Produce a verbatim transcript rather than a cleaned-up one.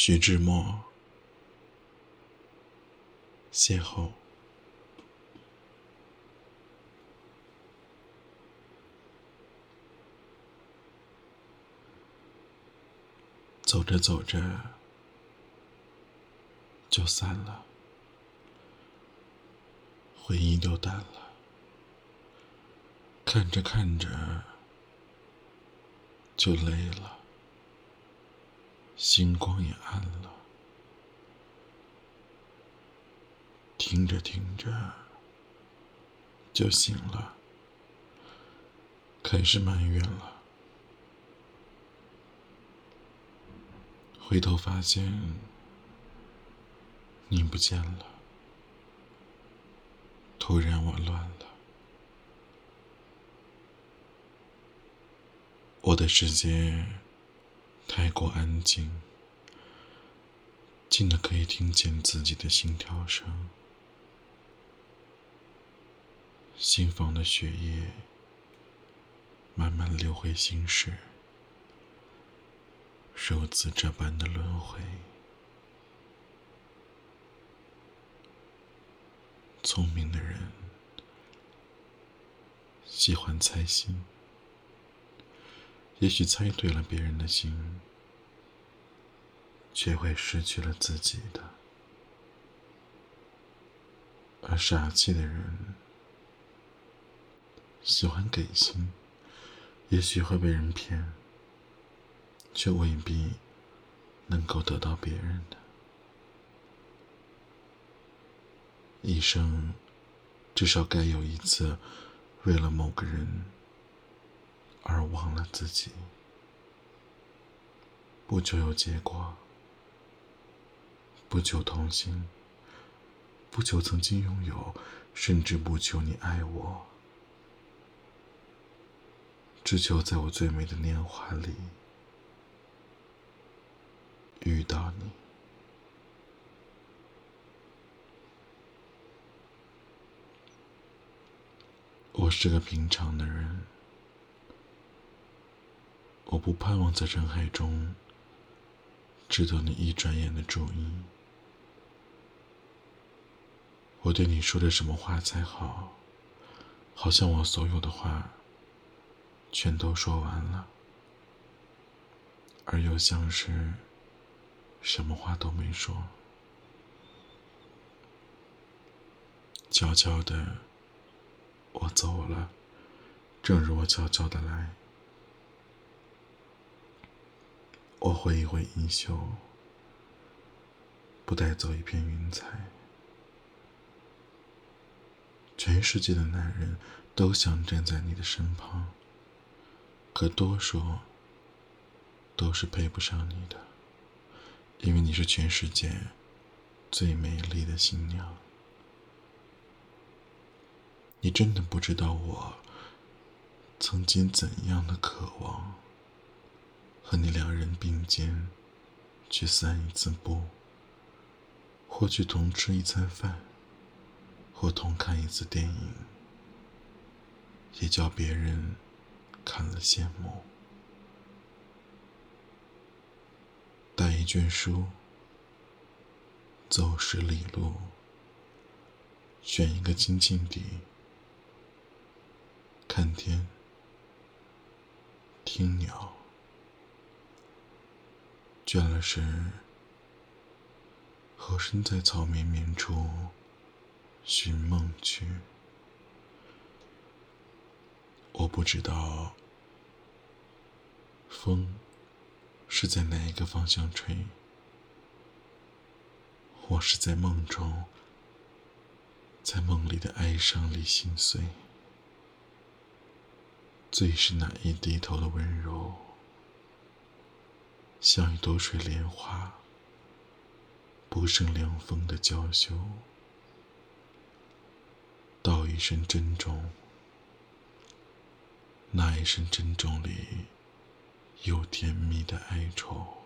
徐志摩，邂逅。走着走着就散了，回忆都淡了，看着看着就累了，星光也暗了，听着听着就醒了，开始埋怨了。回头发现你不见了，突然我乱了，我的世界太过安静，静得可以听见自己的心跳声，心房的血液慢慢流回心室，受此这般的轮回，聪明的人喜欢猜心，也许猜对了别人的心，却会失去了自己的；而傻气的人喜欢给心，也许会被人骗，却未必能够得到别人的。一生至少该有一次为了某个人而忘了自己，不求有结果，不求同心，不求曾经拥有，甚至不求你爱我，只求在我最美的年华里遇到你。我是个平常的人，我不盼望在人海中值得你一转眼的注意，我对你说的什么话才好，好像我所有的话全都说完了，而又像是什么话都没说。悄悄的我走了，正如我悄悄的来。我挥一挥衣袖，不带走一片云彩。全世界的男人都想站在你的身旁，可多数都是配不上你的，因为你是全世界最美丽的新娘。你真的不知道我曾经怎样的渴望和你两人并肩去散一次步，或去同吃一餐饭，或同看一次电影，也叫别人看了羡慕。带一卷书，走十里路，选一个清静地，看天，听鸟。倦了时，和身在草绵绵处寻梦去。我不知道风是在哪一个方向吹，我是在梦中，在梦里的哀伤里心碎，最是那一低头的温柔，像一朵水莲花，不胜凉风的娇羞，道一声珍重，那一声珍重里有甜蜜的哀愁。